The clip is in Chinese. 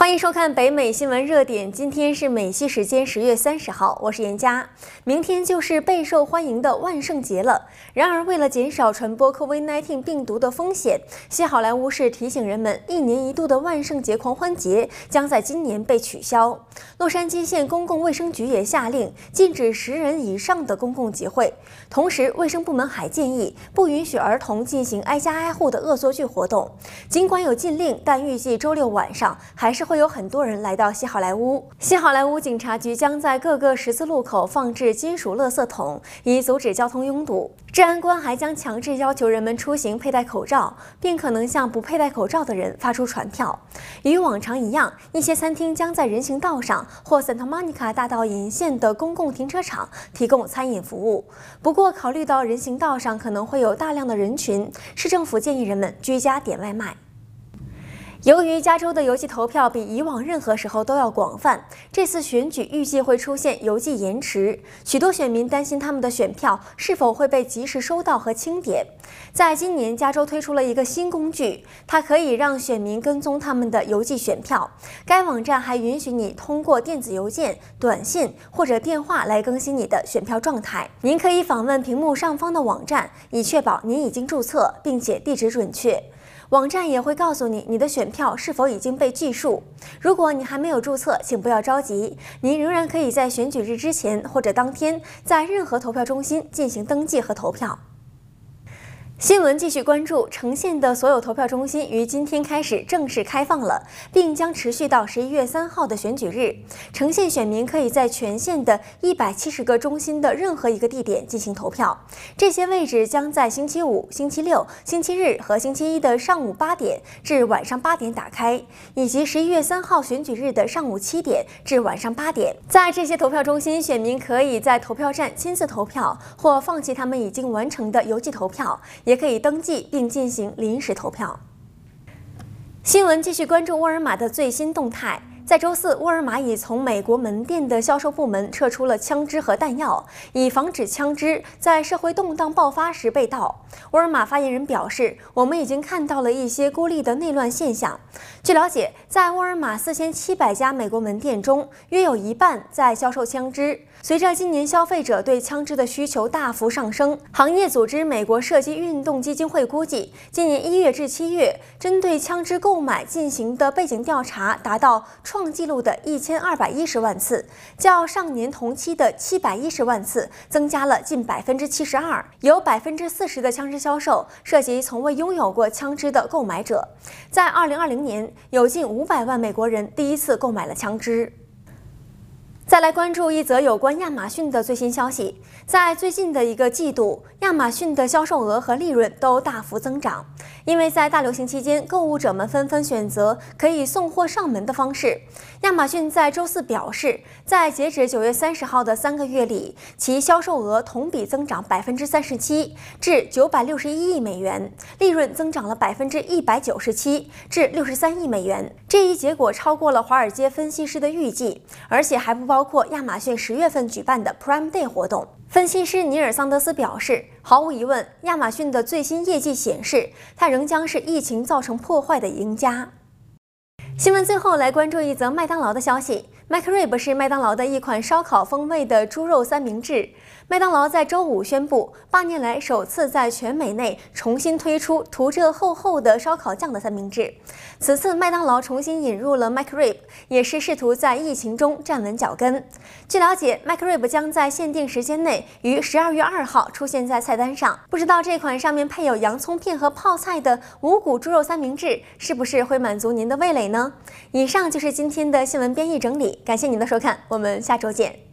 欢迎收看北美新闻热点，今天是美西时间10月30号，我是严佳。明天就是备受欢迎的万圣节了。然而，为了减少传播 COVID-19 病毒的风险，西好莱坞市提醒人们，一年一度的万圣节狂欢节将在今年被取消。洛杉矶县公共卫生局也下令禁止10人以上的公共集会，同时卫生部门还建议不允许儿童进行挨家挨户的恶作剧活动。尽管有禁令，但预计周六晚上还是会有很多人来到西好莱坞。西好莱坞警察局将在各个十字路口放置金属垃圾桶，以阻止交通拥堵。治安官还将强制要求人们出行佩戴口罩，并可能向不佩戴口罩的人发出传票。与往常一样，一些餐厅将在人行道上或 Santa Monica 大道沿线的公共停车场提供餐饮服务。不过，考虑到人行道上可能会有大量的人群，市政府建议人们居家点外卖。由于加州的邮寄投票比以往任何时候都要广泛，这次选举预计会出现邮寄延迟，许多选民担心他们的选票是否会被及时收到和清点。在今年，加州推出了一个新工具，它可以让选民跟踪他们的邮寄选票。该网站还允许你通过电子邮件、短信或者电话来更新你的选票状态。您可以访问屏幕上方的网站，以确保您已经注册，并且地址准确。网站也会告诉你，你的选票是否已经被计数。如果你还没有注册，请不要着急，您仍然可以在选举日之前或者当天，在任何投票中心进行登记和投票。新闻继续关注，城县的所有投票中心于今天开始正式开放了，并将持续到11月3号的选举日。城县选民可以在全县的170个中心的任何一个地点进行投票，这些位置将在星期五、星期六、星期日和星期一的上午8点至晚上8点打开，以及11月3号选举日的上午7点至晚上8点。在这些投票中心，选民可以在投票站亲自投票，或放弃他们已经完成的邮寄投票。也可以登记并进行临时投票。新闻继续关注沃尔玛的最新动态。在周四，沃尔玛已从美国门店的销售部门撤出了枪支和弹药，以防止枪支在社会动荡爆发时被盗。沃尔玛发言人表示，我们已经看到了一些孤立的内乱现象。据了解，在沃尔玛4700家美国门店中，约有1半在销售枪支。随着今年消费者对枪支的需求大幅上升，行业组织美国射击运动基金会估计，今年1月至7月，针对枪支购买进行的背景调查达到创纪录的1210万次，较上年同期的710万次增加了近72%，有40%的枪支销售涉及从未拥有过枪支的购买者。在2020年，有近500万美国人第一次购买了枪支。再来关注一则有关亚马逊的最新消息。在最近的一个季度，亚马逊的销售额和利润都大幅增长，因为在大流行期间，购物者们纷纷选择可以送货上门的方式。亚马逊在周四表示，在截止9月30号的3个月里，其销售额同比增长37%，至961亿美元，利润增长了197%，至63亿美元。这一结果超过了华尔街分析师的预计，而且还不包括亚马逊10月份举办的 Prime Day 活动。分析师尼尔·桑德斯表示，毫无疑问，亚马逊的最新业绩显示，它仍将是疫情造成破坏的赢家。新闻最后来关注一则麦当劳的消息。McRib 是麦当劳的一款烧烤风味的猪肉三明治。麦当劳在周五宣布，8年来首次在全美内重新推出涂着厚厚的烧烤酱的三明治。此次麦当劳重新引入了 McRib， 也是试图在疫情中站稳脚跟。据了解， McRib 将在限定时间内于12月2号出现在菜单上。不知道这款上面配有洋葱片和泡菜的无骨猪肉三明治是不是会满足您的味蕾呢？以上就是今天的新闻编译整理，感谢您的收看，我们下周见。